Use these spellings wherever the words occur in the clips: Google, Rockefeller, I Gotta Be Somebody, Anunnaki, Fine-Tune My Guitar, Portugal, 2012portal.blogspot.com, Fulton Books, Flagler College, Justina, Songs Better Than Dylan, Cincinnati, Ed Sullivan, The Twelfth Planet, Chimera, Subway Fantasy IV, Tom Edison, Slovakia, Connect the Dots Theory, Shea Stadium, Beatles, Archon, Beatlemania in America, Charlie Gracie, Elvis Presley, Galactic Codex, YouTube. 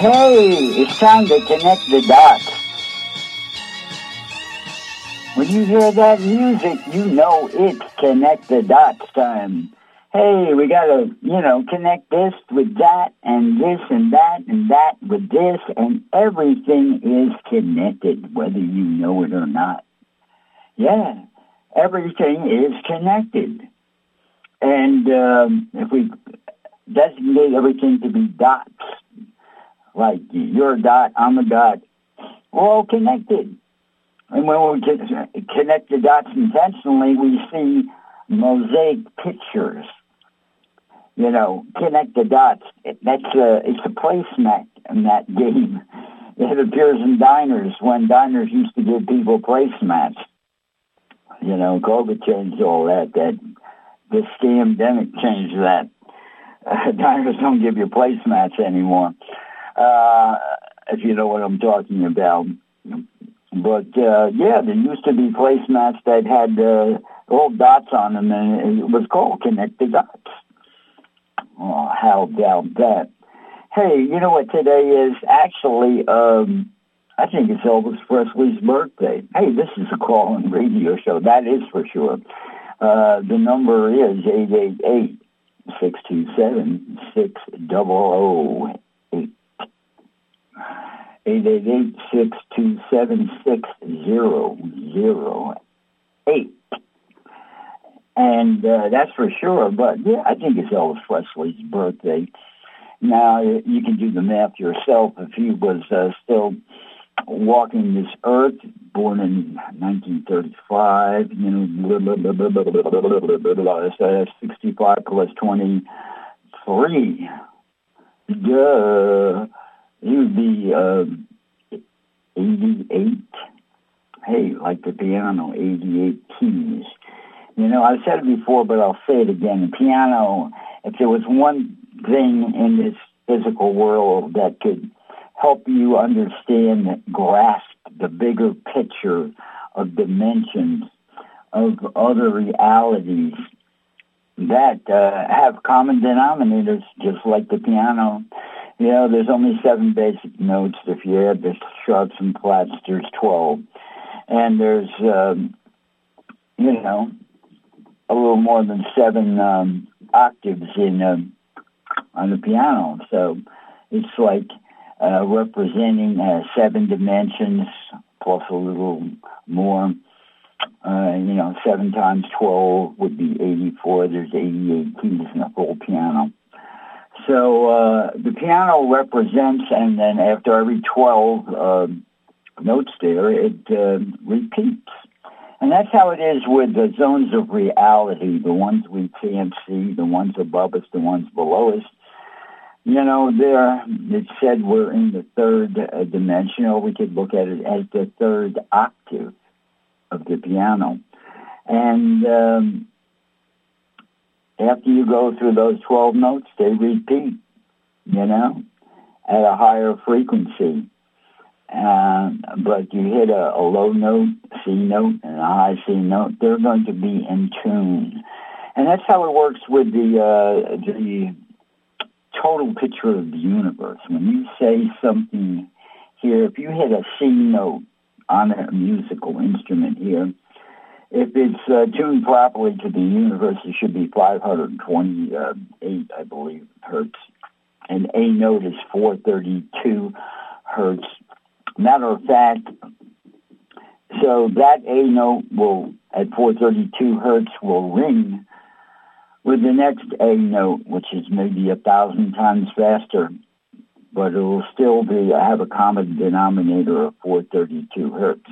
Hey, it's time to connect the dots. When you hear that music, you know it's connect the dots time. Hey, we gotta, connect this with that and this and that with this, and everything is connected, whether you know it or not. Yeah, everything is connected. And if we designate everything to be dots, like you're a dot, I'm a dot, we're all connected. And when we connect the dots intentionally, we see mosaic pictures. Connect the dots. It's a placemat in that game. It appears in diners when diners used to give people placemats. COVID changed all that. The scamdemic changed that. Diners don't give you placemats anymore, if you know what I'm talking about. But there used to be placemats that had little dots on them, and it was called Connect the Dots. Oh, how about that? Hey, you know what today is? Actually, I think it's Elvis Presley's birthday. Hey, this is a call-in radio show. That is for sure. The number is 888-627-6008. 888-627-6008. And that's for sure. But, I think it's Elvis Presley's birthday. Now, you can do the math yourself. If he was still walking this earth, born in 1935, blah, blah, blah, 65 plus 23. Duh. He would be 88. Hey, like the piano, 88 keys. I've said it before, but I'll say it again. The piano, if there was one thing in this physical world that could help you understand, grasp the bigger picture of dimensions, of other realities that have common denominators, just like the piano. There's only 7 basic notes. If you add the sharps and flats, there's 12. And there's, a little more than 7 octaves on the piano. So it's like representing 7 dimensions plus a little more. 7 times 12 would be 84. There's 88 keys in a full piano. So the piano represents, and then after every 12 notes there, it repeats. And that's how it is with the zones of reality, the ones we can't see, the ones above us, the ones below us. It said we're in the third dimension, or we could look at it as the third octave of the piano. And after you go through those 12 notes, they repeat, at a higher frequency. But you hit a low note, C note, and a high C note, they're going to be in tune. And that's how it works with the total picture of the universe. When you say something here, if you hit a C note on a musical instrument here, if it's tuned properly to the universe, it should be 528, I believe, hertz. And A note is 432 hertz. Matter of fact, so that A note will, at 432 hertz, will ring with the next A note, which is maybe 1,000 times faster, but it will still have a common denominator of 432 hertz.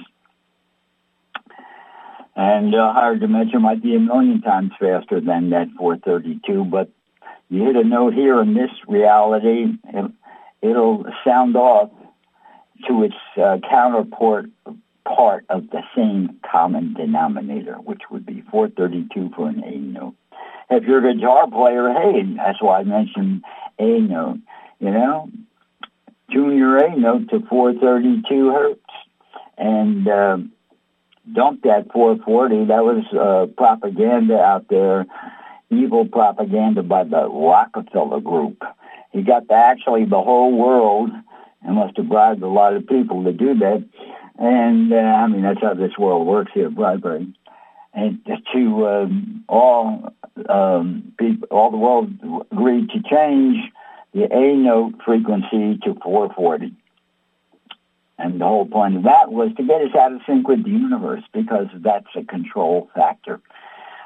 And a higher dimension might be 1,000,000 times faster than that 432, but you hit a note here in this reality, it'll sound off to its counterpart part of the same common denominator, which would be 432 for an A note. If you're a guitar player, hey, that's why I mentioned A note, Tune your A note to 432 hertz, and dump that 440. That was propaganda out there, evil propaganda by the Rockefeller group. He got the whole world I must have bribed a lot of people to do that. And, I mean, that's how this world works here, bribery. And to people, all the world agreed to change the A note frequency to 440. And the whole point of that was to get us out of sync with the universe, because that's a control factor.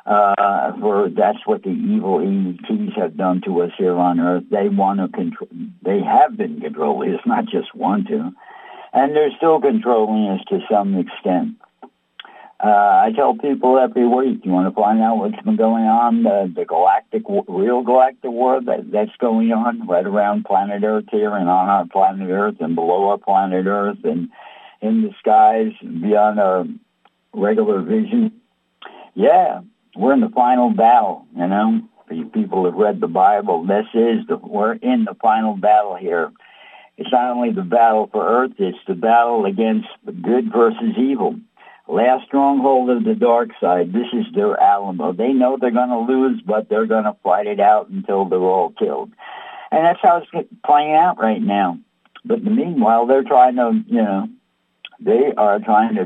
That's what the evil ETs have done to us here on Earth. They want to control. They have been controlling us, not just want to. And they're still controlling us to some extent. I tell people every week, you want to find out what's been going on, the galactic, real galactic war that's going on right around planet Earth here and on our planet Earth and below our planet Earth and in the skies beyond our regular vision. Yeah. We're in the final battle, you know. For you people who've read the Bible, we're in the final battle here. It's not only the battle for Earth, it's the battle against the good versus evil. Last stronghold of the dark side, this is their Alamo. They know they're going to lose, but they're going to fight it out until they're all killed. And that's how it's playing out right now. But meanwhile, they are trying to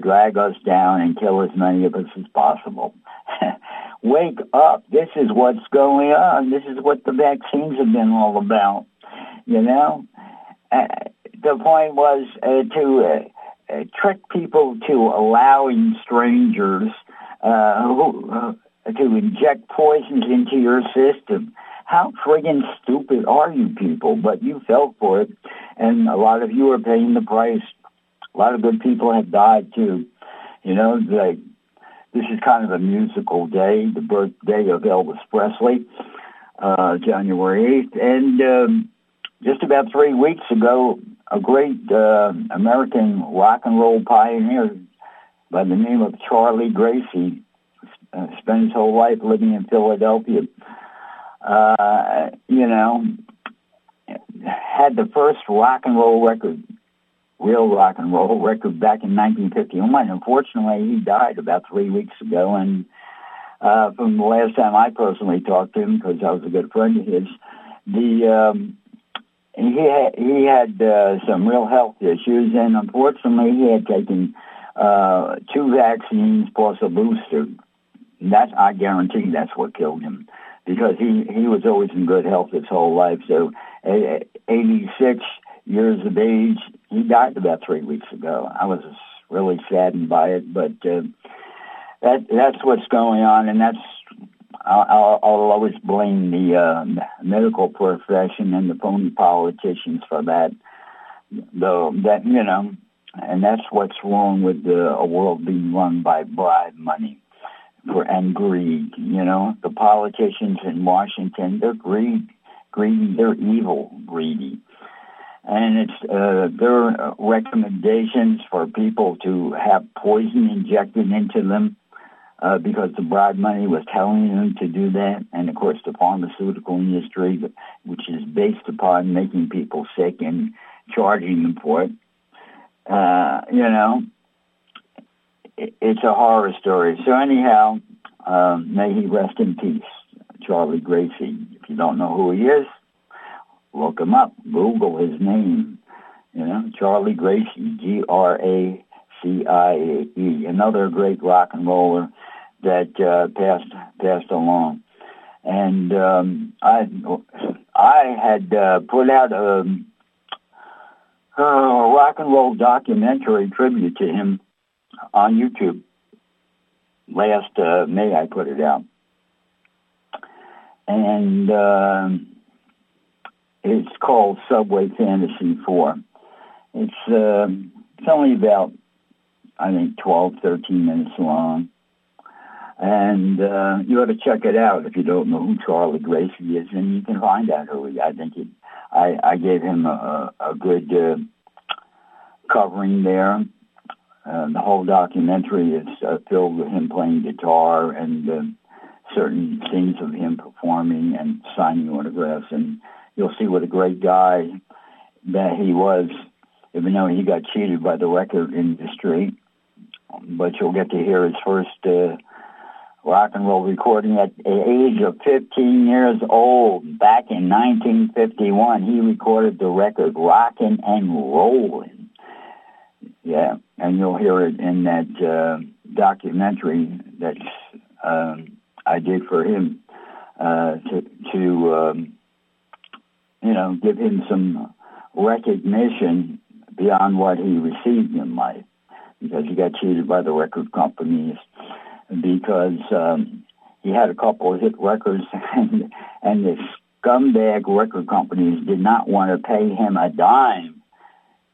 drag us down and kill as many of us as possible. Wake up. This is what's going on. This is what the vaccines have been all about, you know. The point was to trick people to allowing strangers to inject poisons into your system. How friggin' stupid are you people? But you fell for it, and a lot of you are paying the price. A lot of good people have died, too. You know, this is kind of a musical day, the birthday of Elvis Presley, January 8th. And just about 3 weeks ago, a great American rock and roll pioneer by the name of Charlie Gracie spent his whole life living in Philadelphia, had the first rock and roll record, real rock and roll record, back in 1951. Unfortunately, he died about 3 weeks ago, and from the last time I personally talked to him, because I was a good friend of his, he had some real health issues, and unfortunately, he had taken two vaccines plus a booster. And that, I guarantee, that's what killed him, because he was always in good health his whole life. So at 86 years of age, he died about 3 weeks ago. I was really saddened by it, but that's what's going on, and that's I'll always blame the medical profession and the phony politicians for that. Though that, you know, and that's what's wrong with a world being run by bribe money and greed. You know, the politicians in Washington, they're greedy. They're evil, greedy. And it's their recommendations for people to have poison injected into them because the bribe money was telling them to do that. And, of course, the pharmaceutical industry, which is based upon making people sick and charging them for it. It's a horror story. So anyhow, may he rest in peace, Charlie Gracie. If you don't know who he is, look him up. Google his name. You know, Charlie Gracie, Gracie, another great rock and roller that passed along. And I had put out a rock and roll documentary tribute to him on YouTube. Last May, I put it out, and it's called Subway Fantasy IV. It's only about, I think, 12, 13 minutes long. And you ought to check it out if you don't know who Charlie Gracie is, and you can find out who he is. I gave him a good covering there. The whole documentary is filled with him playing guitar and certain scenes of him performing and signing autographs, and you'll see what a great guy that he was, even though he got cheated by the record industry. But you'll get to hear his first rock and roll recording at the age of 15 years old. Back in 1951, he recorded the record Rockin' and Rollin'. Yeah, and you'll hear it in that documentary that I did for him to give him some recognition beyond what he received in life, because he got cheated by the record companies, because he had a couple of hit records, and the scumbag record companies did not want to pay him a dime.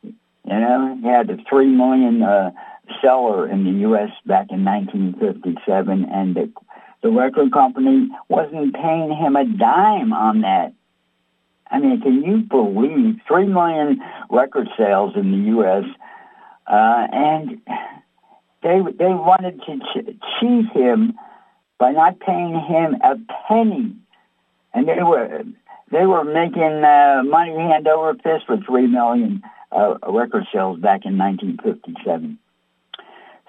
You know, he had a 3 million seller in the U.S. back in 1957, and the record company wasn't paying him a dime on that. I mean, can you believe 3 million record sales in the U.S., and they wanted to cheat him by not paying him a penny, and they were making money hand over fist with 3 million record sales back in 1957.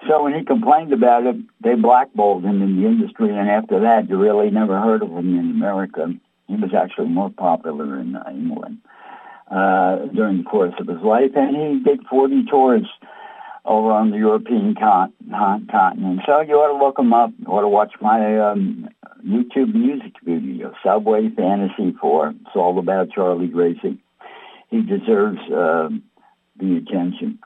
So when he complained about it, they blackballed him in the industry, and after that, you really never heard of him in America. He was actually more popular in England during the course of his life, and he did 40 tours over on the European continent. So you ought to look him up. You ought to watch my YouTube music video, Subway Fantasy IV. It's all about Charlie Gracie. He deserves the attention.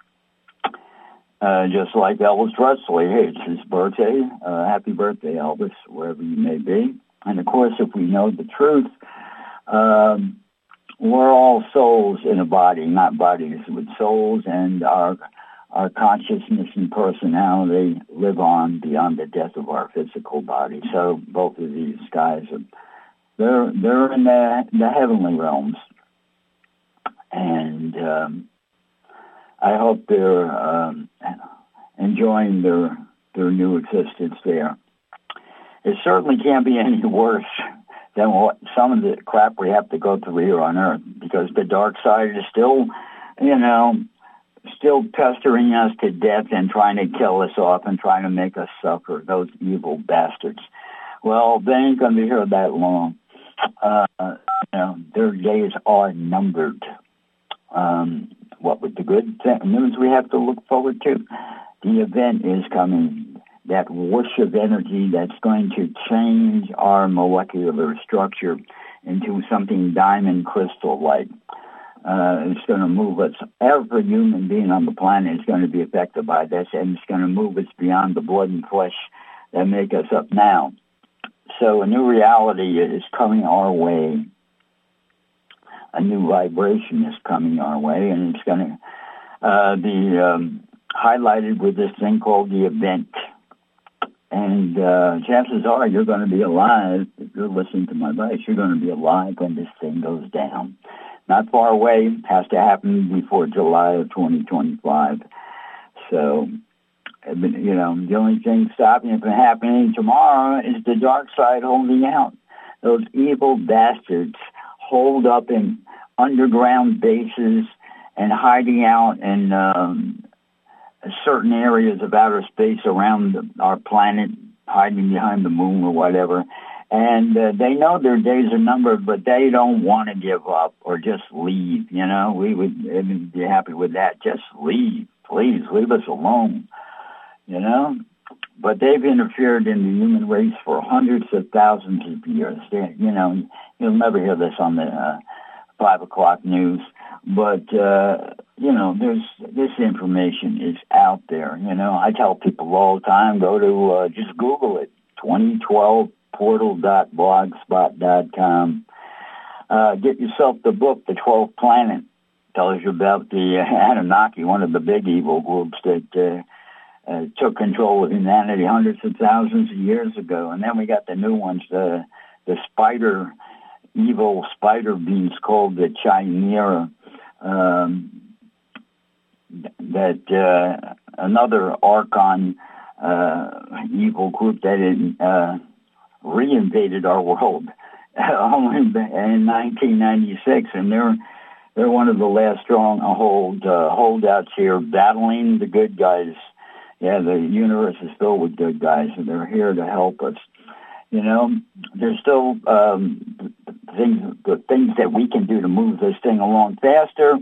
Just like Elvis Presley. Hey, it's his birthday. Happy birthday, Elvis, wherever you may be. And, of course, if we know the truth, we're all souls in a body, not bodies with souls, and our consciousness and personality live on beyond the death of our physical body. So both of these guys, they're in the heavenly realms. And I hope they're enjoying their new existence there. It certainly can't be any worse than what some of the crap we have to go through here on Earth, because the dark side is still pestering us to death and trying to kill us off and trying to make us suffer, those evil bastards. Well, they ain't going to be here that long. Their days are numbered. What with the good news we have to look forward to? The event is coming. That whoosh of energy that's going to change our molecular structure into something diamond crystal-like. It's going to move us. Every human being on the planet is going to be affected by this, and it's going to move us beyond the blood and flesh that make us up now. So a new reality is coming our way. A new vibration is coming our way, and it's going to be highlighted with this thing called the event. And chances are you're going to be alive. If you're listening to my advice, you're going to be alive when this thing goes down. Not far away. Has to happen before July of 2025. So, the only thing stopping it from happening tomorrow is the dark side holding out. Those evil bastards holed up in underground bases and hiding out in certain areas of outer space around our planet, hiding behind the moon or whatever, and they know their days are numbered, but they don't want to give up or just leave. We would be happy with that. Just leave, please, leave us alone. But they've interfered in the human race for hundreds of thousands of years. You'll never hear this on the 5 o'clock news. But, this information is out there. I tell people all the time, go to, just Google it, 2012portal.blogspot.com. Get yourself the book, The 12th Planet. Tells you about the Anunnaki, one of the big evil groups that took control of humanity hundreds of thousands of years ago. And then we got the new ones, the spider, evil spider beings called the Chimera. That another Archon evil group that reinvaded our world in 1996, and they're one of the last strong holdouts here, battling the good guys yeah, the universe is filled with good guys, and they're here to help us. You know, there's still the things that we can do to move this thing along faster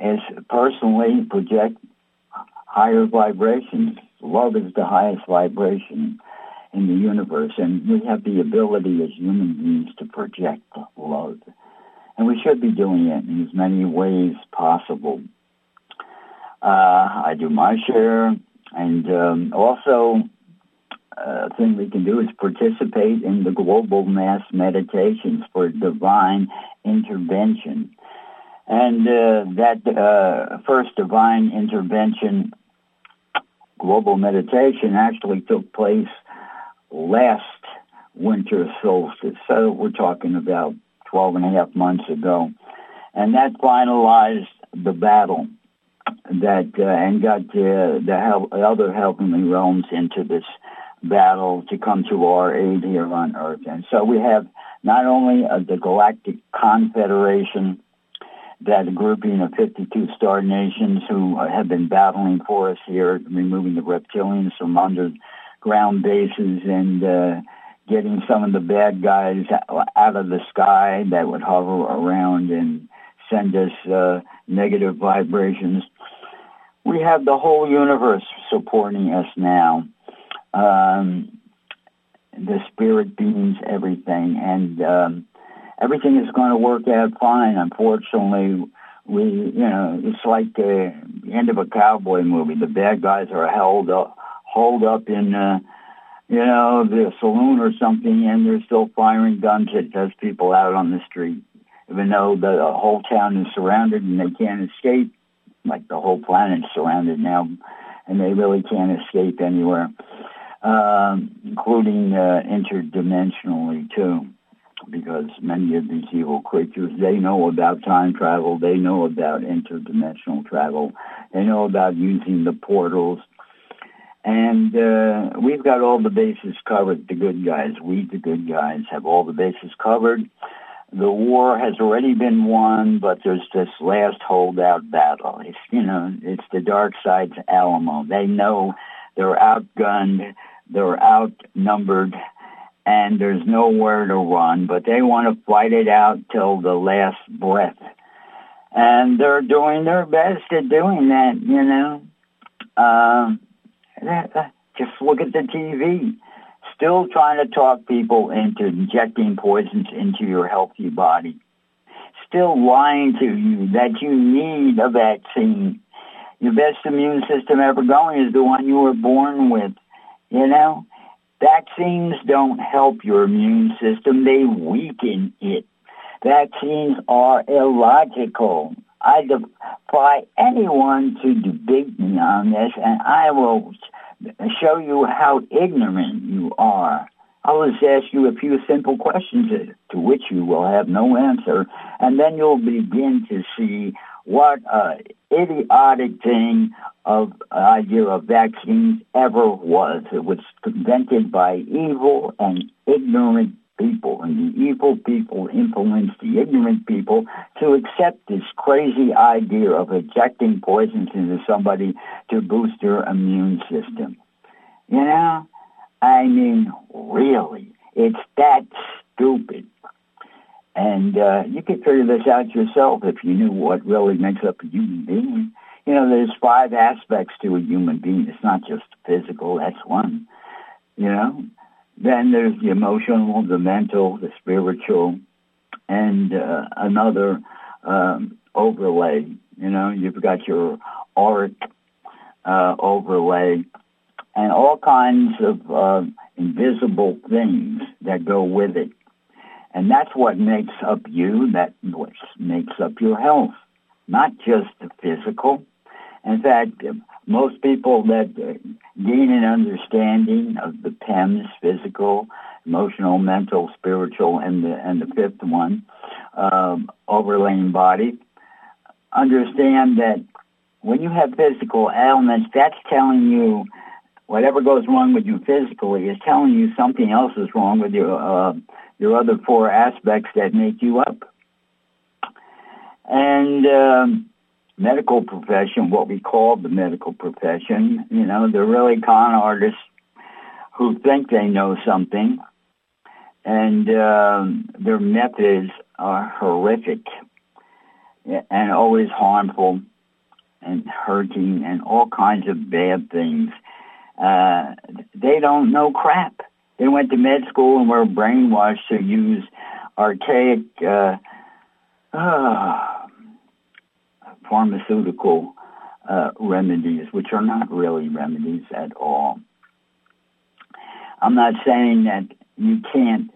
is personally project higher vibrations. Love is the highest vibration in the universe, and we have the ability as human beings to project love. And we should be doing it in as many ways possible. I do my share, and also a thing we can do is participate in the global mass meditations for divine intervention. And that first divine intervention global meditation actually took place last winter solstice. So we're talking about 12 and a half months ago. And that finalized the battle that and got the other heavenly realms into this battle to come to our aid here on Earth. And so we have not only the Galactic Confederation, that grouping of 52 star nations who have been battling for us here, removing the reptilians from underground bases and getting some of the bad guys out of the sky that would hover around and send us negative vibrations. We have the whole universe supporting us now. The spirit beings, everything, and everything is going to work out fine. Unfortunately, it's like the end of a cowboy movie. The bad guys are holed up in, the saloon or something, and they're still firing guns at those people out on the street, even though the whole town is surrounded and they can't escape. Like the whole planet's surrounded now, and they really can't escape anywhere, including interdimensionally too. Because many of these evil creatures, they know about time travel, they know about interdimensional travel, they know about using the portals. And we've got all the bases covered, the good guys. We, the good guys, have all the bases covered. The war has already been won, but there's this last holdout battle. It's, it's the dark side's Alamo. They know they're outgunned, they're outnumbered, and there's nowhere to run, but they want to fight it out till the last breath. And they're doing their best at doing that, Just look at the TV. Still trying to talk people into injecting poisons into your healthy body. Still lying to you that you need a vaccine. Your best immune system ever going is the one you were born with, Vaccines don't help your immune system. They weaken it. Vaccines are illogical. I defy anyone to debate me on this, and I will show you how ignorant you are. I will just ask you a few simple questions to which you will have no answer, and then you'll begin to see what an idiotic thing of idea of vaccines ever was. It was invented by evil and ignorant people, and the evil people influenced the ignorant people to accept this crazy idea of injecting poisons into somebody to boost their immune system. Really, it's that stupid. And you could figure this out yourself if you knew what really makes up a human being. There's 5 aspects to a human being. It's not just physical, that's one. Then there's the emotional, the mental, the spiritual, and another overlay. You've got your auric overlay and all kinds of invisible things that go with it. And that's what makes up you, that makes up your health, not just the physical. In fact, most people that gain an understanding of the PEMS, physical, emotional, mental, spiritual, and the fifth one, overlaying body, understand that when you have physical ailments, that's telling you whatever goes wrong with you physically is telling you something else is wrong with your other 4 aspects that make you up. And medical profession, what we call the medical profession. You know, they're really con artists who think they know something, and their methods are horrific and always harmful and hurting and all kinds of bad things. They don't know crap. They went to med school and were brainwashed to use archaic pharmaceutical remedies, which are not really remedies at all. I'm not saying that you can't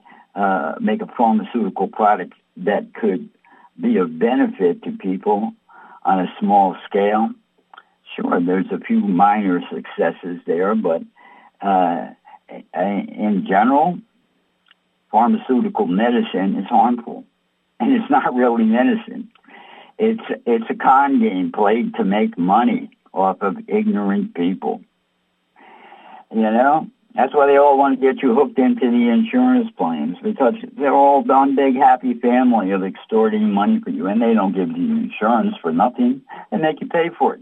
make a pharmaceutical product that could be of benefit to people on a small scale. Sure, there's a few minor successes there, but in general, pharmaceutical medicine is harmful, and it's not really medicine. It's a con game played to make money off of ignorant people. You know? That's why they all want to get you hooked into the insurance plans, because they're all one big happy family of extorting money for you, and they don't give you insurance for nothing, and they can pay for it.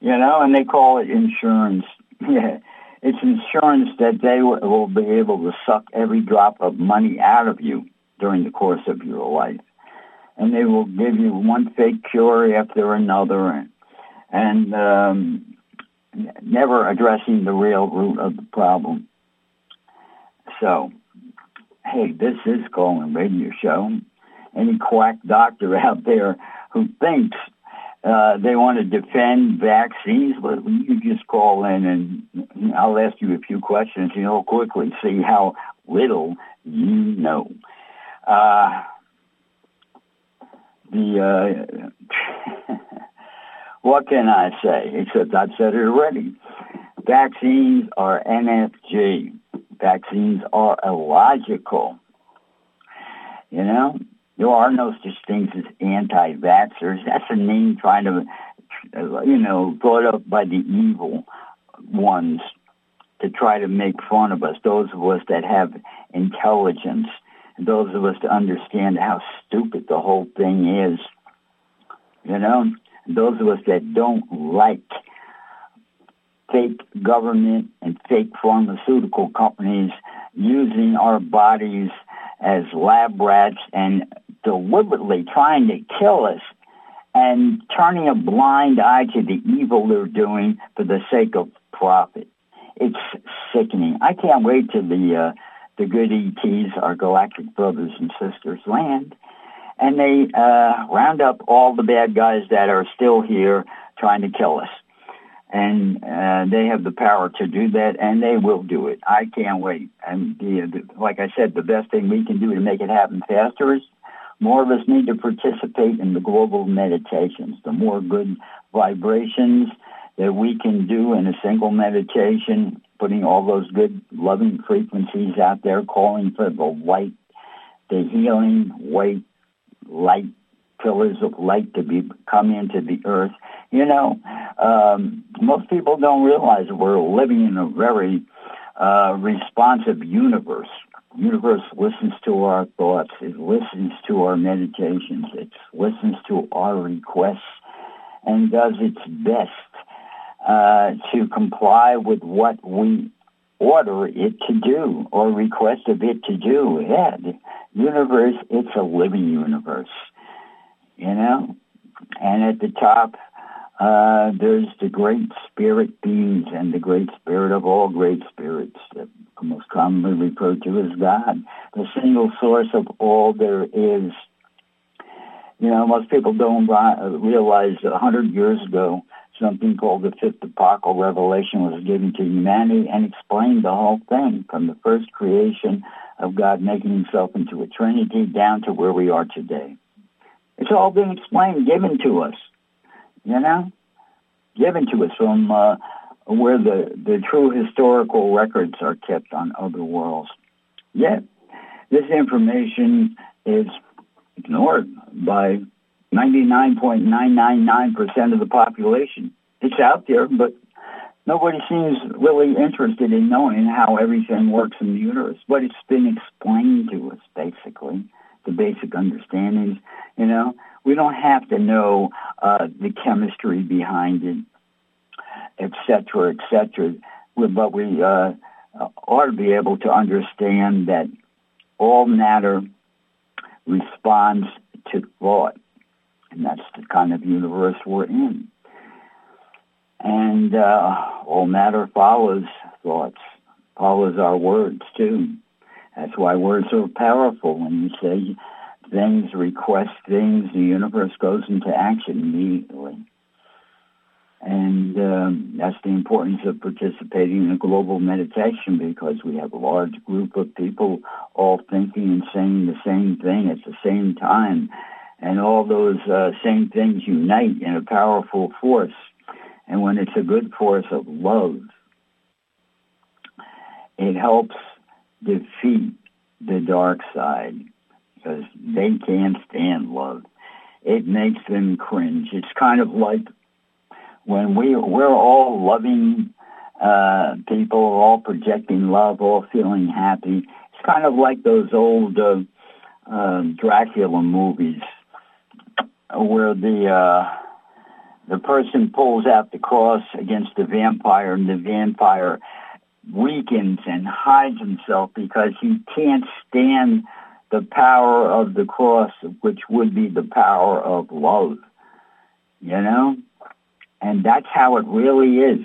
You know, and they call it insurance. Yeah, it's insurance that they will be able to suck every drop of money out of you during the course of your life. And they will give you one fake cure after another, and never addressing the real root of the problem. So, hey, this is Colin Radio Show. Any quack doctor out there who thinks they want to defend vaccines, well, you just call in and I'll ask you a few questions and you'll quickly see how little you know. What can I say? Except I've said it already. Vaccines are NFG. Vaccines are illogical. You know, there are no such things as anti-vaxxers. That's a name kind of, you know, brought up by the evil ones to try to make fun of us, those of us that have intelligence, those of us to understand how stupid the whole thing is, you know, those of us that don't like fake government and fake pharmaceutical companies using our bodies as lab rats and deliberately trying to kill us and turning a blind eye to the evil they're doing for the sake of profit. It's sickening. I can't wait till the good ETs, our galactic brothers and sisters, land, and they round up all the bad guys that are still here trying to kill us. And they have the power to do that, and they will do it. I can't wait. And like I said, the best thing we can do to make it happen faster is more of us need to participate in the global meditations. The more good vibrations that we can do in a single meditation, putting all those good, loving frequencies out there, calling for the light, the healing white light, pillars of light to be come into the earth. You know, most people don't realize we're living in a very responsive universe. The universe listens to our thoughts. It listens to our meditations. It listens to our requests and does its best to comply with what we order it to do or request of it to do. Yeah, the universe, it's a living universe, you know? And at the top, there's the great spirit beings and the great spirit of all great spirits, the most commonly referred to as God, the single source of all there is. You know, most people don't realize that 100 years ago, something called the Fifth Apocalyptic Revelation was given to humanity and explained the whole thing, from the first creation of God making himself into a trinity down to where we are today. It's all been explained, given to us, you know? Given to us from where the true historical records are kept on other worlds. Yet, this information is ignored by 99.999% of the population. It's out there, but nobody seems really interested in knowing how everything works in the universe. But it's been explained to us, basically, the basic understandings. You know, We don't have to know the chemistry behind it, et cetera, et cetera. But we ought to be able to understand that all matter responds to thought, and that's the kind of universe we're in. And all matter follows thoughts, follows our words, too. That's why words are powerful. When you say things, request things, the universe goes into action immediately. And that's the importance of participating in a global meditation, because we have a large group of people all thinking and saying the same thing at the same time. And all those same things unite in a powerful force. And when it's a good force of love, it helps defeat the dark side, because they can't stand love. It makes them cringe. It's kind of like when we're all loving people, all projecting love, all feeling happy. It's kind of like those old Dracula movies where the person pulls out the cross against the vampire, and the vampire weakens and hides himself because he can't stand the power of the cross, which would be the power of love, you know? And that's how it really is.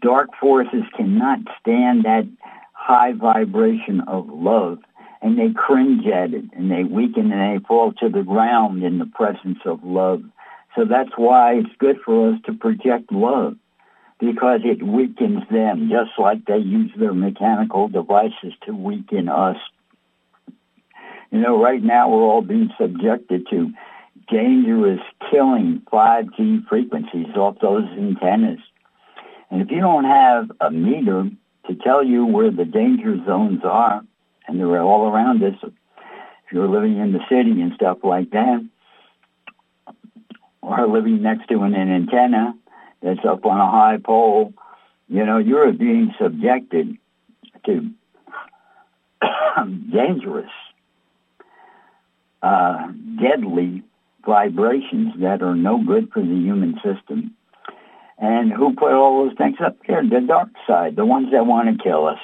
Dark forces cannot stand that high vibration of love, and they cringe at it, and they weaken, and they fall to the ground in the presence of love. So that's why it's good for us to project love, because it weakens them, just like they use their mechanical devices to weaken us. You know, right now we're all being subjected to dangerous, killing 5G frequencies off those antennas. And if you don't have a meter to tell you where the danger zones are, and they're all around us, if you're living in the city and stuff like that, or living next to an antenna that's up on a high pole, you know, you're being subjected to dangerous, deadly vibrations that are no good for the human system. And who put all those things up here? The dark side, the ones that want to kill us,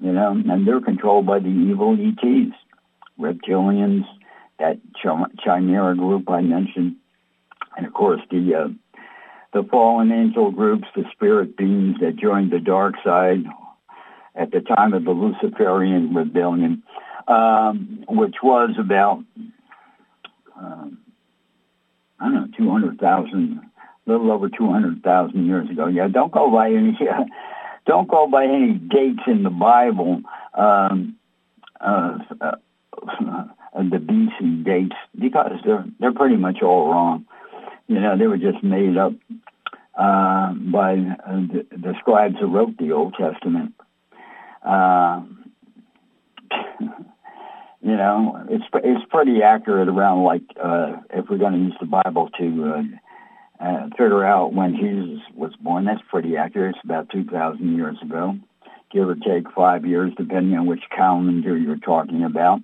you know, and they're controlled by the evil ETs, reptilians, that Chimera group I mentioned, and, of course, the fallen angel groups, the spirit beings that joined the dark side at the time of the Luciferian rebellion, which was about, 200,000, a little over 200,000 years ago. Yeah, don't go by any dates in the Bible, the BC dates, because they're pretty much all wrong. You know, they were just made up by the scribes who wrote the Old Testament. You know, it's pretty accurate around, like, if we're going to use the Bible to figure out when Jesus was born, that's pretty accurate. It's about 2,000 years ago, give or take 5 years, depending on which calendar you're talking about.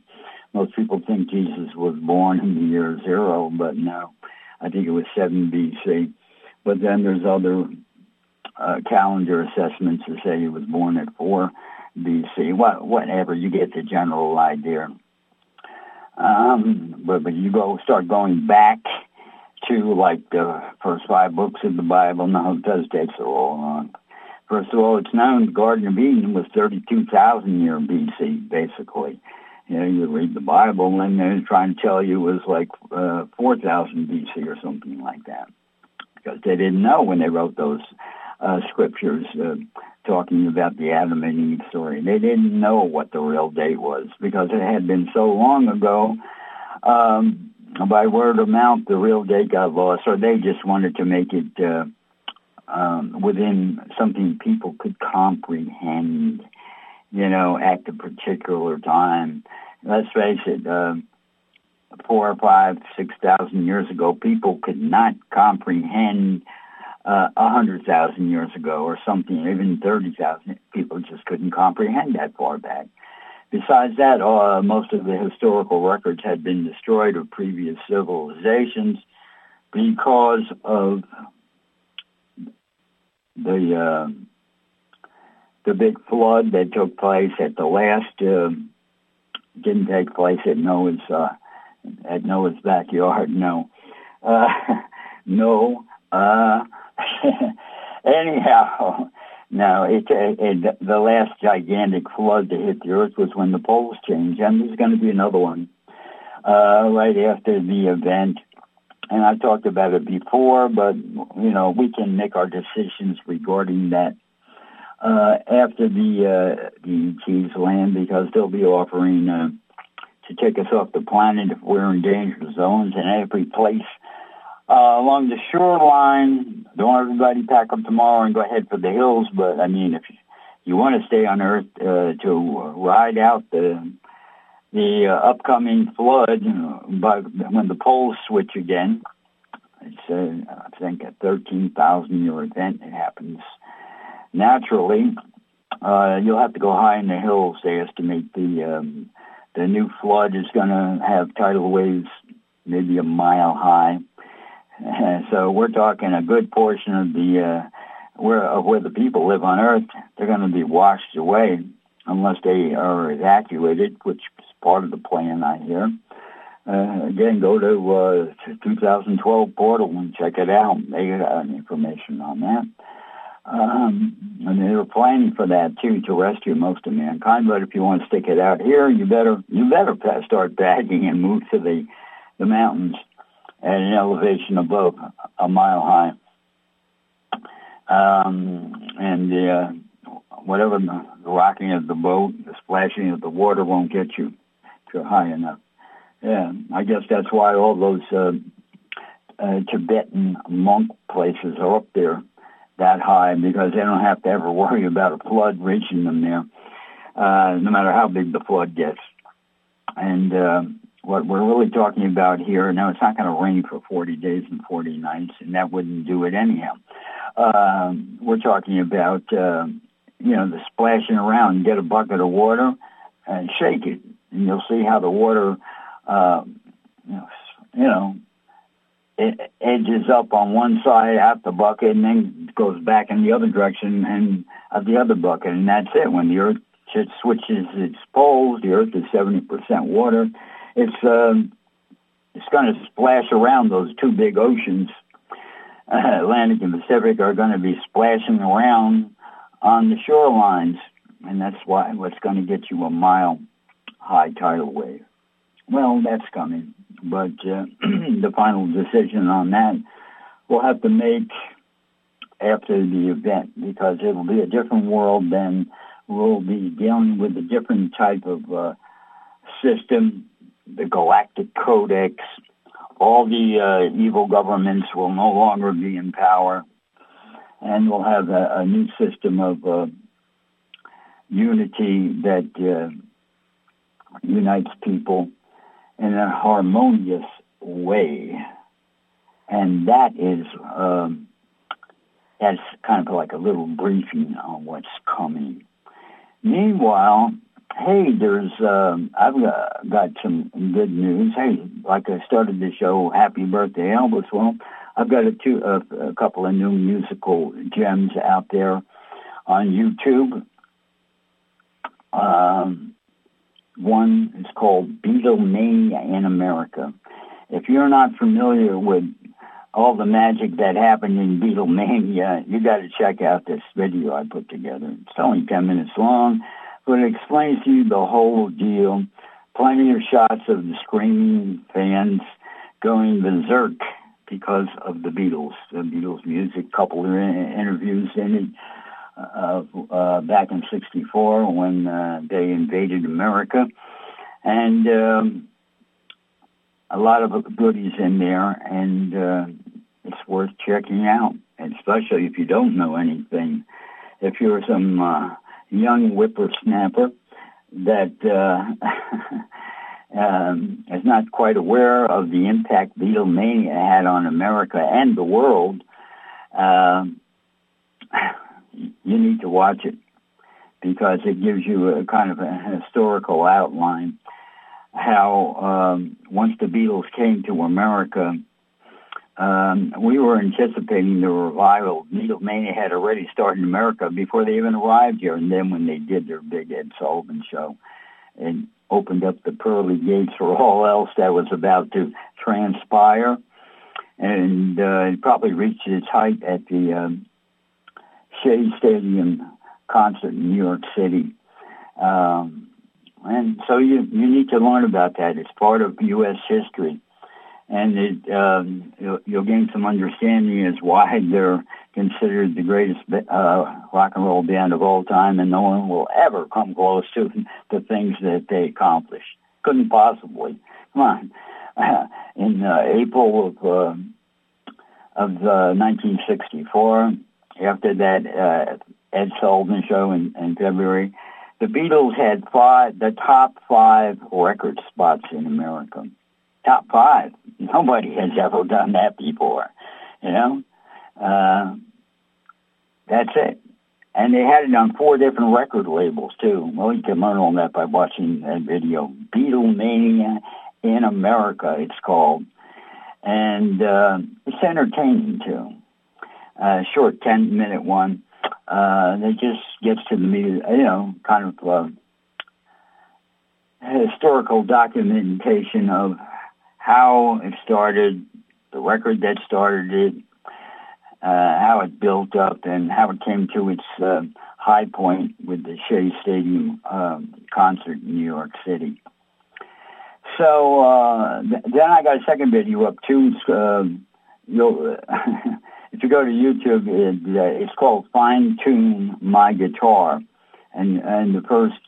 Most people think Jesus was born in the year 0, but no. I think it was 7 B.C., but then there's other calendar assessments that say he was born at 4 B.C., whatever, you get the general idea. But you start going back to, like, the first 5 books of the Bible, no, those dates are all wrong. First of all, it's known the Garden of Eden was 32,000 year B.C., basically. You know, you read the Bible, and they're trying to tell you it was like 4,000 BC or something like that, because they didn't know when they wrote those scriptures talking about the Adam and Eve story. They didn't know what the real date was, because it had been so long ago. By word of mouth, the real date got lost, or they just wanted to make it within something people could comprehend, you know, at the particular time. Let's face it, 4 or 5, 6,000 years ago, people could not comprehend 100,000 years ago or something, even 30,000. People just couldn't comprehend that far back. Besides that, most of the historical records had been destroyed of previous civilizations because of the big flood that took place at the last. Didn't take place at Noah's backyard. Anyhow. No, the last gigantic flood to hit the Earth was when the poles changed, and there's going to be another one right after the event. And I talked about it before, but, you know, we can make our decisions regarding that after the ETs land, because they'll be offering to take us off the planet if we're in danger zones, and every place along the shoreline. Don't everybody pack up tomorrow and go ahead for the hills, but, I mean, if you want to stay on Earth to ride out the upcoming flood, when the poles switch again, it's, I think, a 13,000-year event. It happens naturally. You'll have to go high in the hills. They estimate the new flood is going to have tidal waves maybe a mile high. So we're talking a good portion of where the people live on Earth. They're going to be washed away unless they are evacuated, which is part of the plan, I hear. Again, go to 2012 portal and check it out. They got information on that. And they were planning for that, too, to rescue most of mankind. But if you want to stick it out here, you better start packing and move to the mountains at an elevation above a mile high. Whatever the rocking of the boat, the splashing of the water won't get you to high enough. Yeah, I guess that's why all those Tibetan monk places are up there that high, because they don't have to ever worry about a flood reaching them there, no matter how big the flood gets. And what we're really talking about here, now it's not going to rain for 40 days and 40 nights, and that wouldn't do it anyhow. We're talking about, the splashing around. Get a bucket of water and shake it, and you'll see how the water, it edges up on one side out the bucket and then goes back in the other direction and out the other bucket, and that's it. When the Earth switches its poles, the Earth is 70% water. It's going to splash around. Those two big oceans, Atlantic and Pacific, are going to be splashing around on the shorelines, and that's why what's going to get you a mile high tidal wave. Well, that's coming, but the final decision on that we'll have to make after the event, because it will be a different world. Then we'll be dealing with a different type of system. The Galactic Codex, all the evil governments will no longer be in power, and we'll have a new system of unity that unites people in a harmonious way. And that is that's kind of like a little briefing on what's coming. Meanwhile, hey, I've got some good news. Hey, like I started the show, happy birthday, Elvis. Well, I've got a couple of new musical gems out there on YouTube. One is called Beatlemania in America. If you're not familiar with all the magic that happened in Beatlemania, you got to check out this video I put together. It's only 10 minutes long, but it explains to you the whole deal. Plenty of shots of the screaming fans going berserk because of the Beatles. The Beatles music, couple of interviews in it back in '64 when they invaded America. And a lot of goodies in there, and it's worth checking out, especially if you don't know anything. If you're some young whippersnapper that is not quite aware of the impact Beatlemania had on America and the world, you need to watch it, because it gives you a kind of a historical outline how once the Beatles came to America, we were anticipating the revival. Beatlemania had already started in America before they even arrived here, and then when they did their big Ed Sullivan show and opened up the pearly gates for all else that was about to transpire, and it probably reached its height at the Shea Stadium concert in New York City. And so you need to learn about that. It's part of U.S. history. And it, you'll gain some understanding as why they're considered the greatest rock and roll band of all time, and no one will ever come close to the things that they accomplished. Couldn't possibly. Come on. In April of 1964, after that Ed Sullivan show in February, the Beatles had the top five record spots in America. Top five. Nobody has ever done that before, you know. That's it. And they had it on four different record labels, too. Well, you can learn all that by watching that video. Beatlemania in America, it's called. And it's entertaining, too. Short 10-minute one. That just gets to the media, you know, kind of historical documentation of how it started, the record that started it, how it built up, and how it came to its high point with the Shea Stadium concert in New York City. So then I got a second video up, too. If you go to YouTube, it's called Fine-Tune My Guitar. And the first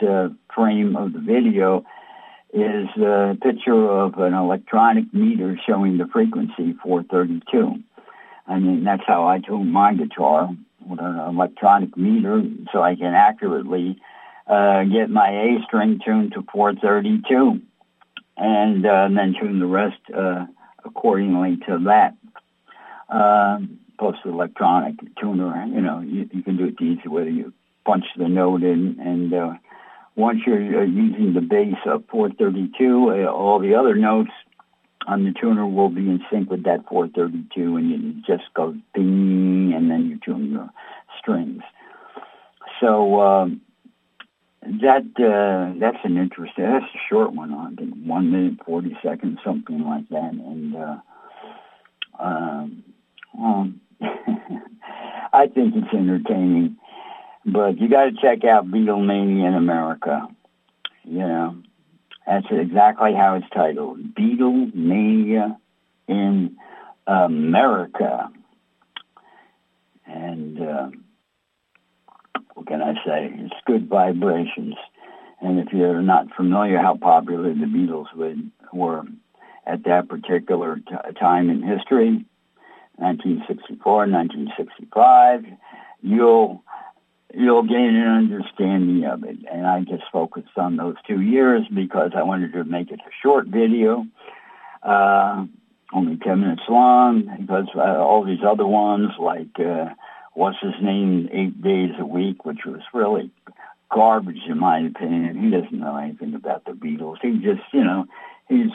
frame of the video is a picture of an electronic meter showing the frequency 432. I mean, that's how I tune my guitar, with an electronic meter, so I can accurately get my A string tuned to 432, and then tune the rest accordingly to that. Plus the electronic tuner, you know, you can do it the easy way. You punch the note in, and once you're using the bass of 432, all the other notes on the tuner will be in sync with that 432, and you just go ding, and then you tune your strings. So that's an interesting, that's a short one, I think 1 minute, 40 seconds, something like that, and I think it's entertaining. But you got to check out Beatlemania in America. You know, that's exactly how it's titled, Beatlemania in America. And what can I say? It's good vibrations. And if you're not familiar how popular the Beatles were at that particular time in history, 1964, 1965, you'll gain an understanding of it. And I just focused on those 2 years because I wanted to make it a short video, only 10 minutes long, because all these other ones, like what's his name, 8 days a week, which was really garbage in my opinion. He doesn't know anything about the Beatles. He just, you know, he's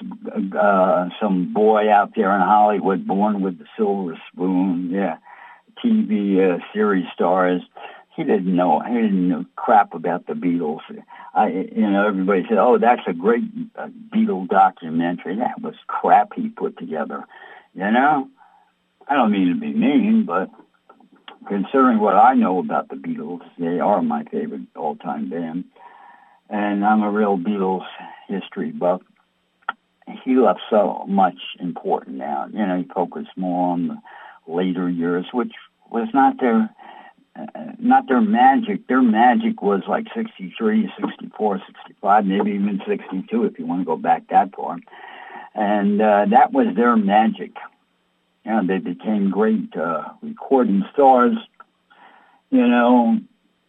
some boy out there in Hollywood, born with the silver spoon, yeah, TV series stars. He didn't know crap about the Beatles. You know, everybody said, "Oh, that's a great Beatle documentary." That was crap he put together. You know, I don't mean to be mean, but considering what I know about the Beatles, they are my favorite all-time band, and I'm a real Beatles history buff. He left so much important out. You know, he focused more on the later years, which was not their magic. Their magic was like 63, 64, 65, maybe even 62 if you want to go back that far. And that was their magic. You know, they became great recording stars. You know,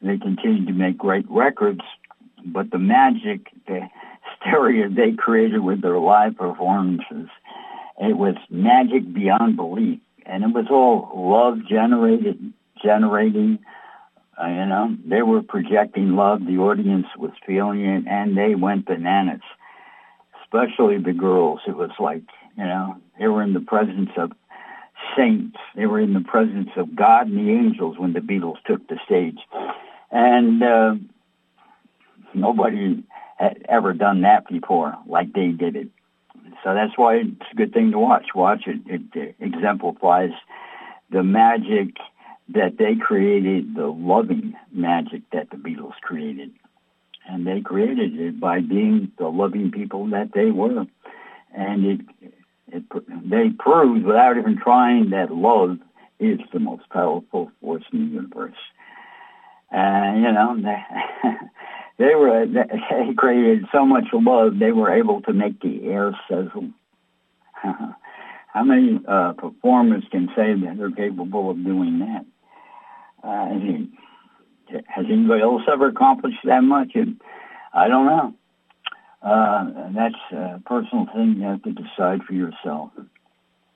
they continued to make great records, but the magic, the hysteria they created with their live performances, it was magic beyond belief. And it was all love generating You know, they were projecting love. The audience was feeling it, and they went bananas, especially the girls. It was like, you know, they were in the presence of saints. They were in the presence of God and the angels when the Beatles took the stage. And nobody had ever done that before like they did it. So that's why it's a good thing to watch. It exemplifies the magic that they created, the loving magic that the Beatles created. And they created it by being the loving people that they were. And they proved without even trying that love is the most powerful force in the universe. And, you know, they created so much love, they were able to make the air sizzle. How many performers can say that they're capable of doing that? Has anybody else ever accomplished that much? I don't know. That's a personal thing you have to decide for yourself.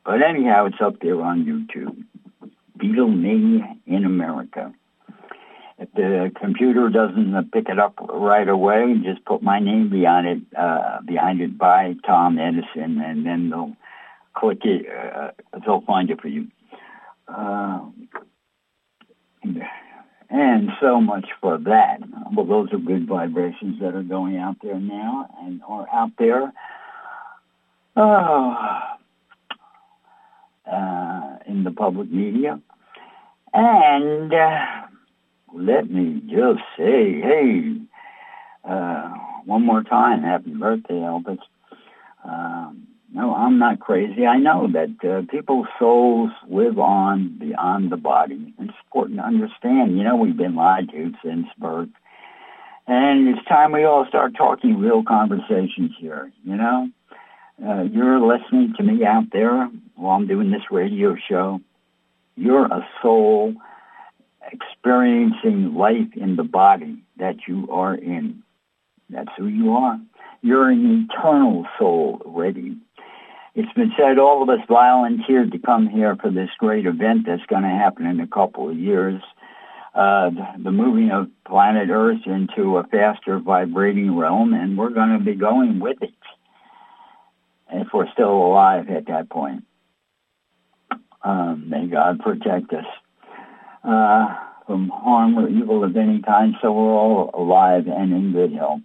But anyhow, it's up there on YouTube. Beatlemania in America. If the computer doesn't pick it up right away, just put my name behind it by Tom Edison, and then they'll click it. They'll find it for you. And so much for that. Well, those are good vibrations that are going out there now and are out there in the public media. And let me just say, hey, one more time, happy birthday, Elvis. No, I'm not crazy. I know that people's souls live on beyond the body. It's important to understand. You know, we've been lied to since birth. And it's time we all start talking real conversations here, you know. You're listening to me out there while I'm doing this radio show. You're a soul experiencing life in the body that you are in. That's who you are. You're an eternal soul already. It's been said all of us volunteered to come here for this great event that's going to happen in a couple of years, the moving of planet Earth into a faster vibrating realm, and we're going to be going with it if we're still alive at that point. May God protect us from harm or evil of any kind, so we're all alive and in good health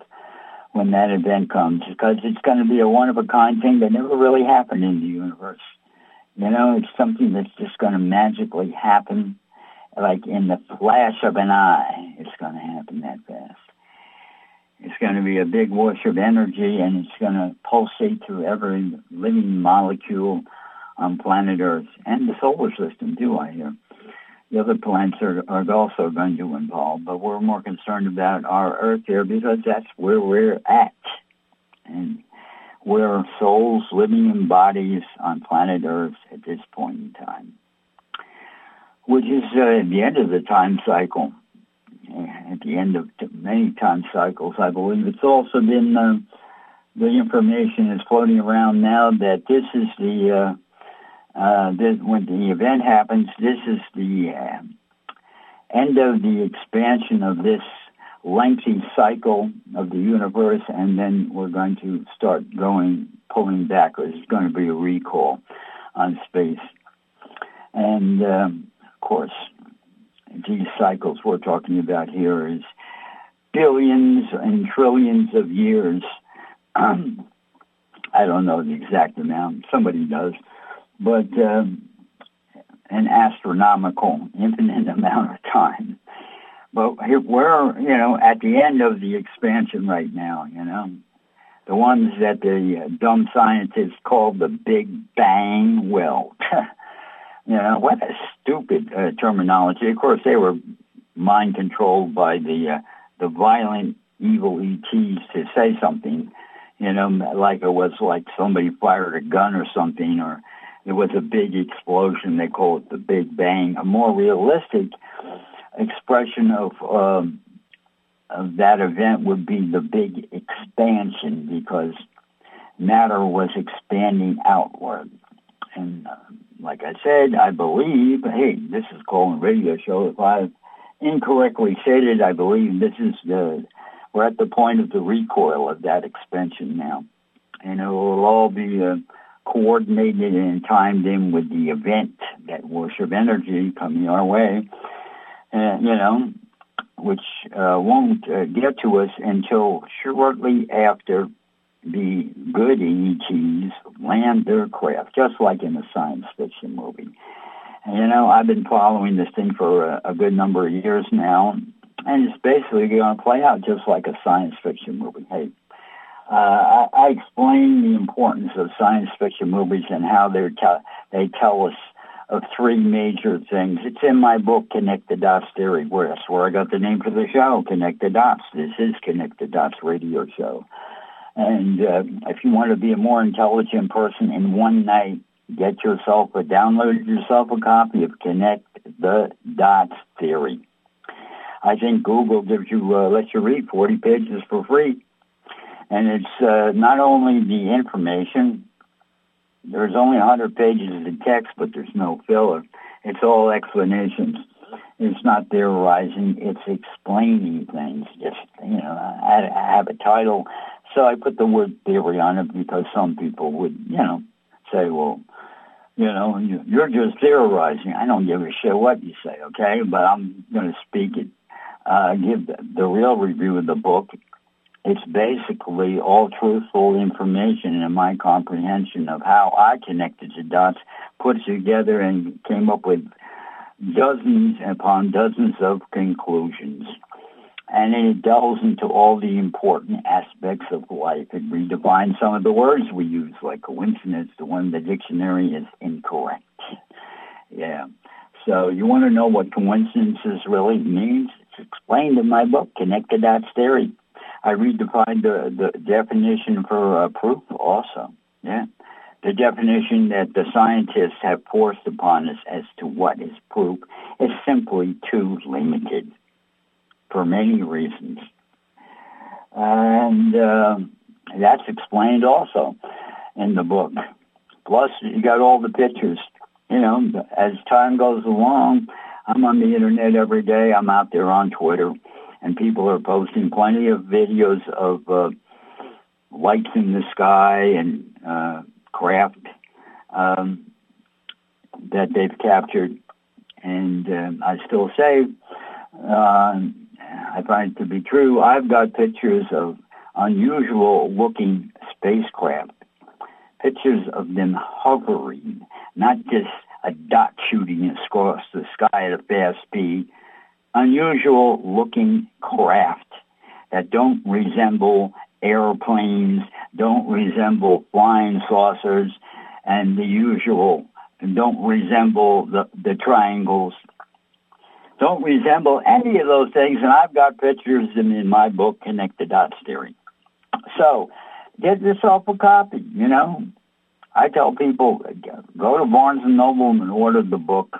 when that event comes, because it's going to be a one-of-a-kind thing that never really happened in the universe. You know, it's something that's just going to magically happen, like in the flash of an eye. It's going to happen that fast. It's going to be a big whoosh of energy, and it's going to pulsate through every living molecule on planet Earth, and the solar system, too, I hear. The other planets are also going to involve, but we're more concerned about our Earth here because that's where we're at. And we're souls living in bodies on planet Earth at this point in time, which is the end of the time cycle. At the end of many time cycles, I believe. It's also been, the information is floating around now that this is the... when the event happens, this is the end of the expansion of this lengthy cycle of the universe, and then we're going to start pulling backwards. It's going to be a recall on space. And, of course, these cycles we're talking about here is billions and trillions of years. I don't know the exact amount. Somebody does. But an astronomical, infinite amount of time. But we're, you know, at the end of the expansion right now, you know. The ones that the dumb scientists call the Big Bang Well. You know, what a stupid terminology. Of course, they were mind-controlled by the violent, evil ETs to say something, you know, like it was like somebody fired a gun or something, or... It was a big explosion. They call it the Big Bang. A more realistic expression of that event would be the big expansion, because matter was expanding outward. And like I said, I believe, hey, this is Colin Radio Show. If I've incorrectly shaded, I believe. This is we're at the point of the recoil of that expansion now. And it will all be coordinated and timed in with the event, that whoosh of energy coming our way, which won't get to us until shortly after the good ETs land their craft, just like in a science fiction movie. I've been following this thing for a good number of years now, and it's basically going to play out just like a science fiction movie. Hey, I explain the importance of science fiction movies and how they tell us of three major things. It's in my book, Connect the Dots Theory, where that's where I got the name for the show, Connect the Dots. This is Connect the Dots radio show. And if you want to be a more intelligent person in one night, download yourself a copy of Connect the Dots Theory. I think Google gives you, lets you read 40 pages for free. And it's not only the information, there's only 100 pages of the text, but there's no filler. It's all explanations. It's not theorizing, it's explaining things. Just, I have a title, so I put the word theory on it because some people would, say, well, you're just theorizing. I don't give a shit what you say, okay? But I'm going to speak it, give the real review of the book. It's basically all truthful information in my comprehension of how I connected the dots, put together, and came up with dozens upon dozens of conclusions. And it delves into all the important aspects of life. It redefines some of the words we use, like coincidence, the one in the dictionary is incorrect. Yeah. So you want to know what coincidences really means? It's explained in my book, Connect the Dots Theory. I redefined the definition for proof also. Yeah. The definition that the scientists have forced upon us as to what is proof is simply too limited, for many reasons. And that's explained also in the book. Plus, you got all the pictures. As time goes along, I'm on the internet every day. I'm out there on Twitter, and people are posting plenty of videos of lights in the sky and craft that they've captured. And I still say, I find it to be true. I've got pictures of unusual-looking spacecraft, pictures of them hovering, not just a dot shooting across the sky at a fast speed, unusual-looking craft that don't resemble airplanes, don't resemble flying saucers, and the usual, don't resemble the triangles, don't resemble any of those things, and I've got pictures in my book, Connect the Dots Theory. So, get yourself a copy, I tell people, go to Barnes & Noble and order the book,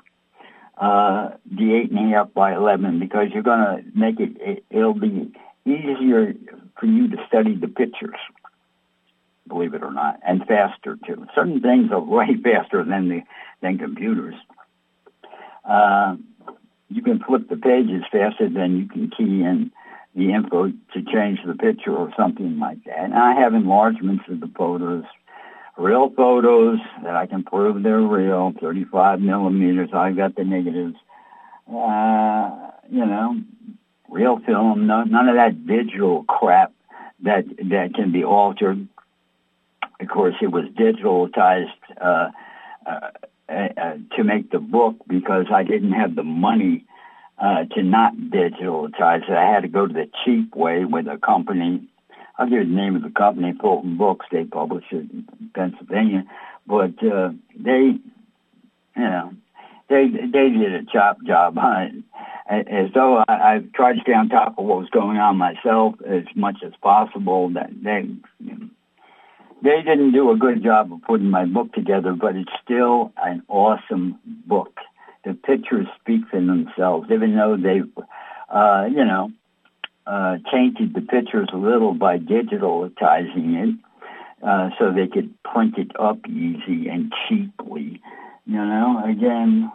the 8.5 by 11, because you're going to make it, it'll be easier for you to study the pictures, believe it or not, and faster, too. Certain things are way faster than computers. You can flip the pages faster than you can key in the info to change the picture or something like that. And I have enlargements of the photos, real photos that I can prove they're real, 35 millimeters. I've got the negatives, real film, none of that digital crap that can be altered. Of course, it was digitalized, to make the book because I didn't have the money to not digitalize it. I had to go to the cheap way with a company. I'll give you the name of the company, Fulton Books. They publish it in Pennsylvania, but they did a chop job on it. As though I tried to stay on top of what was going on myself as much as possible. That they didn't do a good job of putting my book together, but it's still an awesome book. The pictures speak for themselves, even though they, tainted the pictures a little by digitalizing it so they could print it up easy and cheaply. Again,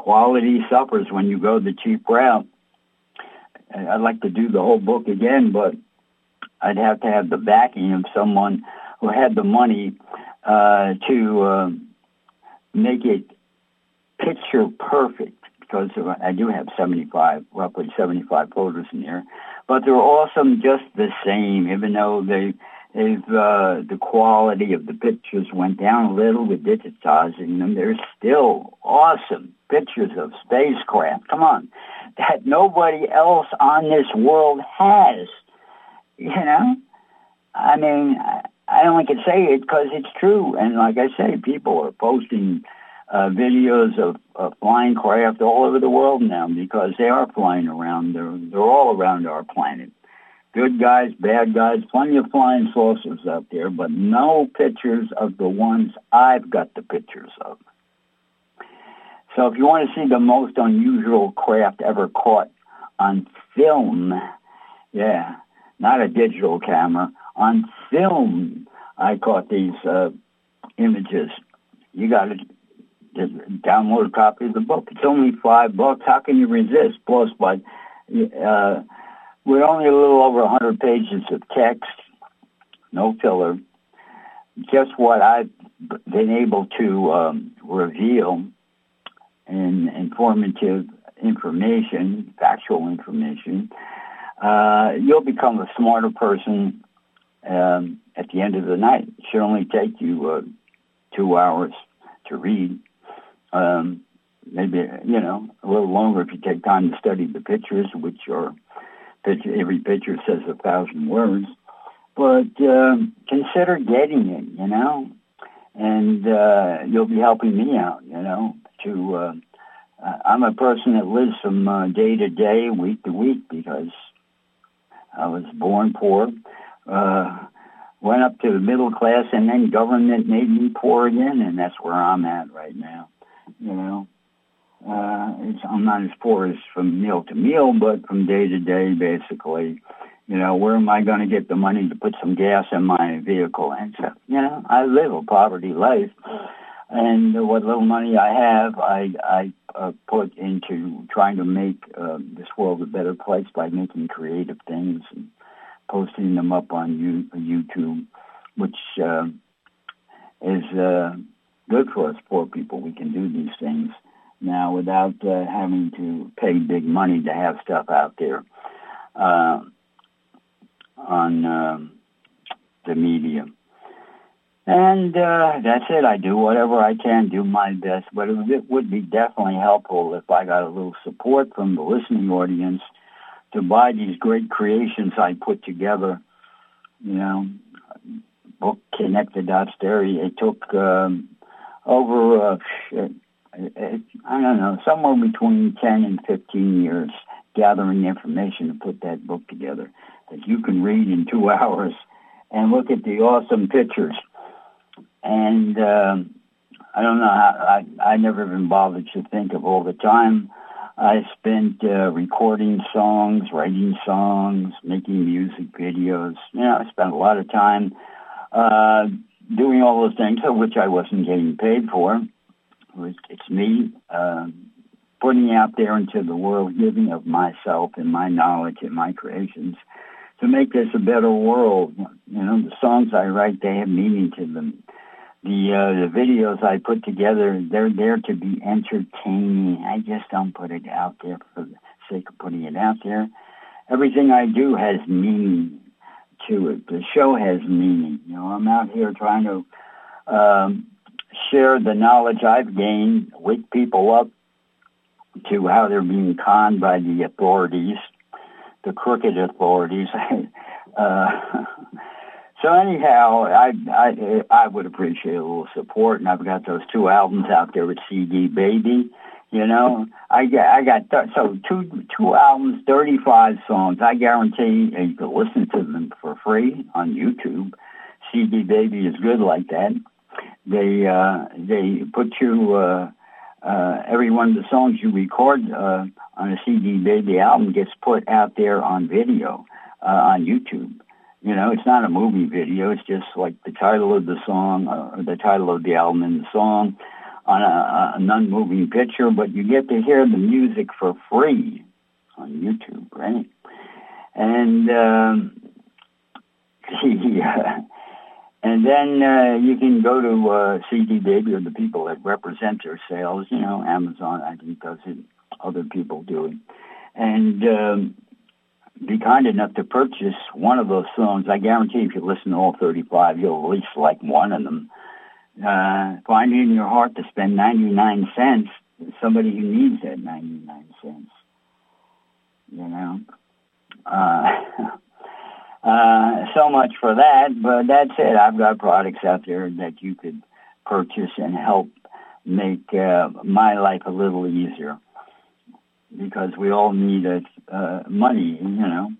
quality suppers when you go the cheap route. I'd like to do the whole book again, but I'd have to have the backing of someone who had the money to make it picture perfect, because I do have roughly 75 photos in here. But they're awesome just the same, even though the quality of the pictures went down a little with digitizing them. They're still awesome pictures of spacecraft, come on, that nobody else on this world has, you know? I mean, I only can say it because it's true. And like I say, people are posting videos of flying craft all over the world now because they are flying around. They're all around our planet. Good guys, bad guys, plenty of flying saucers out there, but no pictures of the ones I've got the pictures of. So if you want to see the most unusual craft ever caught on film, yeah, not a digital camera, on film I caught these images. You got to download a copy of the book. It's only $5. How can you resist? Plus, but we're only a little over 100 pages of text, no filler, just what I've been able to reveal in informative information, factual information. You'll become a smarter person at the end of the night. It should only take you 2 hours to read. Maybe, you know, a little longer if you take time to study the pictures, which are... every picture says 1,000 words, but consider getting it, you know, and you'll be helping me out, you know, to, I'm a person that lives from day to day, week to week, because I was born poor, went up to the middle class, and then government made me poor again, and that's where I'm at right now, you know. I'm not as poor as from meal to meal, but from day to day, basically, you know, where am I going to get the money to put some gas in my vehicle? And so, you know, I live a poverty life, and what little money I have, I put into trying to make this world a better place by making creative things and posting them up on YouTube, which is good for us poor people. We can do these things now without having to pay big money to have stuff out there on the media. And that's it. I do whatever I can, do my best, but it would be definitely helpful if I got a little support from the listening audience to buy these great creations I put together. You know, book Connect the Dots Theory. It took over... I don't know, somewhere between 10 and 15 years gathering information to put that book together that you can read in 2 hours and look at the awesome pictures. And I don't know, I never even bothered to think of all the time I spent recording songs, writing songs, making music videos. You know, I spent a lot of time doing all those things, which I wasn't getting paid for. It's me putting out there into the world, giving of myself and my knowledge and my creations to make this a better world. You know, the songs I write, they have meaning to them. The videos I put together, they're there to be entertaining. I just don't put it out there for the sake of putting it out there. Everything I do has meaning to it. The show has meaning. You know, I'm out here trying to... share the knowledge I've gained, wake people up to how they're being conned by the authorities, the crooked authorities. So anyhow, I would appreciate a little support, and I've got those 2 albums out there with CD Baby. You know, I got two albums, 35 songs. I guarantee you can listen to them for free on YouTube. CD Baby is good like that. They put you, every one of the songs you record on a CD Baby album gets put out there on video, on YouTube. You know, it's not a movie video. It's just like the title of the song, or the title of the album and the song on a non-moving picture, but you get to hear the music for free on YouTube, right? And and then you can go to CD Baby or the people that represent their sales. You know, Amazon, I think, does it. Other people do it. And be kind enough to purchase one of those songs. I guarantee if you listen to all 35, you'll at least like one of them. Find it in your heart to spend 99 cents to somebody who needs that 99 cents. You know? So much for that, but that's it. I've got products out there that you could purchase and help make my life a little easier, because we all need money, you know.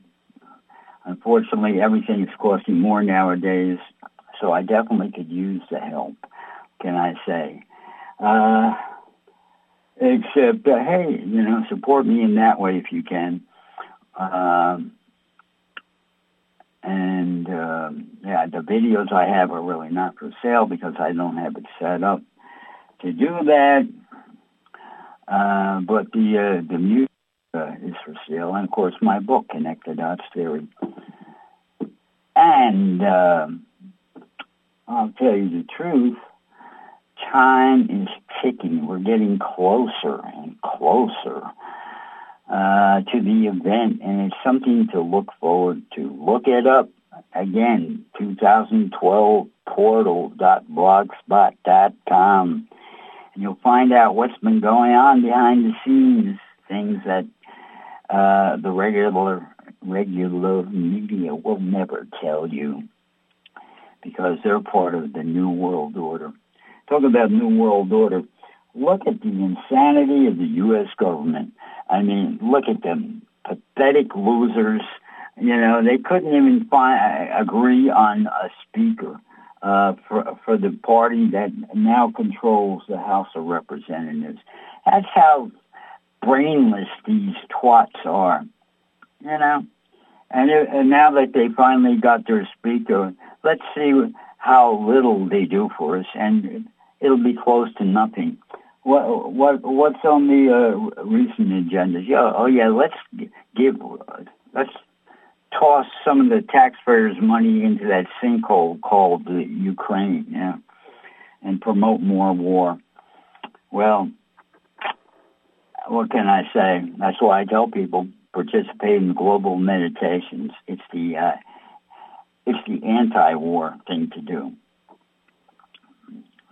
Unfortunately, everything is costing more nowadays, so I definitely could use the help, can I say. Except, hey, you know, support me in that way if you can. Yeah, the videos I have are really not for sale because I don't have it set up to do that. But the music is for sale. And, of course, my book, Connect the Dots Theory. And I'll tell you the truth, time is ticking. We're getting closer and closer to the event, and it's something to look forward to. Look it up. Again, 2012portal.blogspot.com. And you'll find out what's been going on behind the scenes, things that the regular media will never tell you because they're part of the New World Order. Talk about New World Order. Look at the insanity of the U.S. government. I mean, look at them, pathetic losers. You know, they couldn't even agree on a speaker for the party that now controls the House of Representatives. That's how brainless these twats are, you know. And now that they finally got their speaker, let's see how little they do for us, and it'll be close to nothing. What's on the recent agendas? Yeah, oh yeah, let's toss some of the taxpayers' money into that sinkhole called the Ukraine, yeah, and promote more war. Well, what can I say? That's why I tell people, participate in global meditations. It's the anti-war thing to do.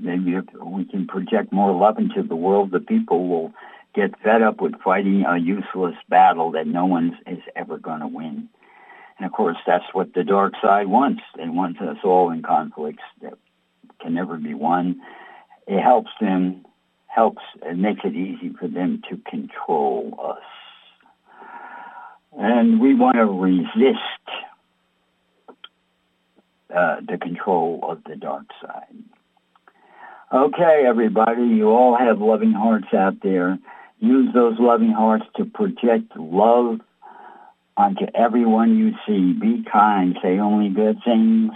Maybe if we can project more love into the world, the people will get fed up with fighting a useless battle that no one is ever going to win. And, of course, that's what the dark side wants. They want us all in conflicts that can never be won. It helps them, it makes it easy for them to control us. And we want to resist the control of the dark side. Okay, everybody, you all have loving hearts out there. Use those loving hearts to project love onto everyone you see. Be kind. Say only good things.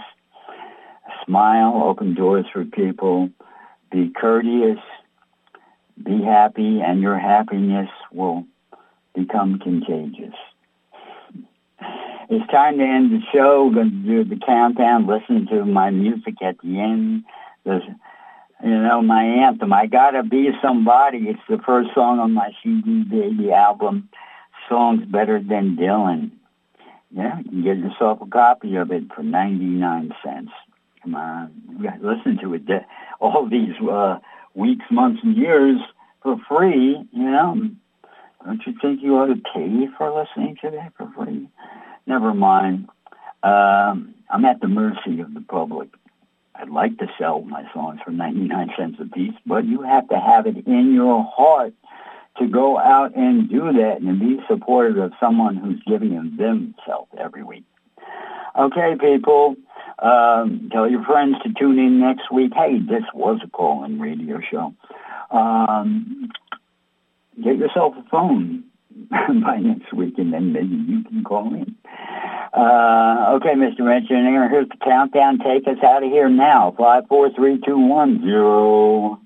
Smile. Open doors for people. Be courteous. Be happy, and your happiness will become contagious. It's time to end the show. We're going to do the countdown. Listen to my music at the end. You know, my anthem, I Gotta Be Somebody. It's the first song on my CD Baby album, Songs Better Than Dylan. Yeah, you can get yourself a copy of it for 99 cents. Come on. You got to listen to it all these weeks, months, and years for free, you know. Don't you think you ought to pay for listening to that for free? Never mind. I'm at the mercy of the public. I'd like to sell my songs for 99 cents a piece, but you have to have it in your heart to go out and do that and be supportive of someone who's giving themselves every week. Okay, people, tell your friends to tune in next week. Hey, this was a call-in radio show. Get yourself a phone by next week, and then maybe you can call in. Okay, Mr. Engineer, here's the countdown. Take us out of here now. 5, 4, 3, 2, 1, 0.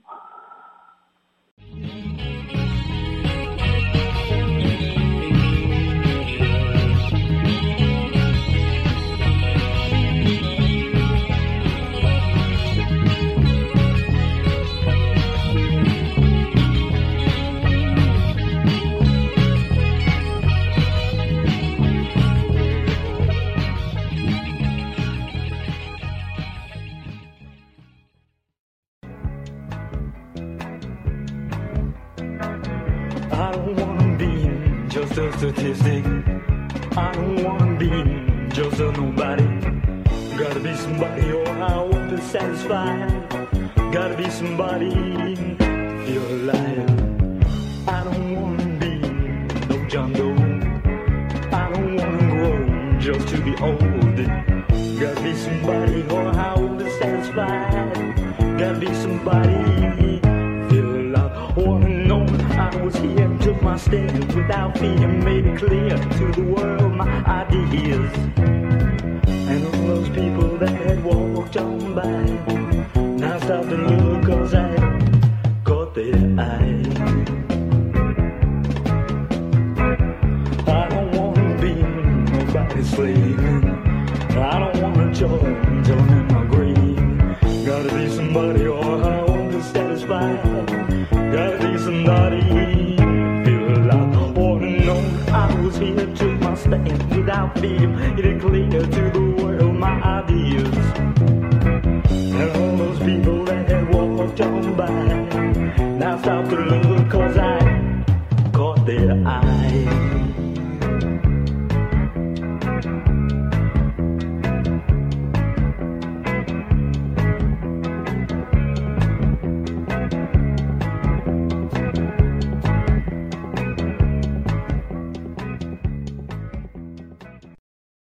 just a statistic. I don't wanna be just a nobody. Gotta be somebody or I won't be satisfied. Gotta be somebody, feel alive. I don't wanna be no John Doe. I don't wanna grow just to be old. Gotta be somebody or I won't be satisfied. Gotta be somebody, feel alive. Wanna know I was here, took my stand without fear, made it clear to the world my ideas. And all those people that had walked on by, now stop and look, 'cause I caught their eye. I don't wanna be nobody's slave. I don't wanna join them in my grave. Gotta be somebody or I won't be satisfied. Gotta be somebody, feel alive. Wanna know I was here, took my stand without fear. It ain't clear to the world.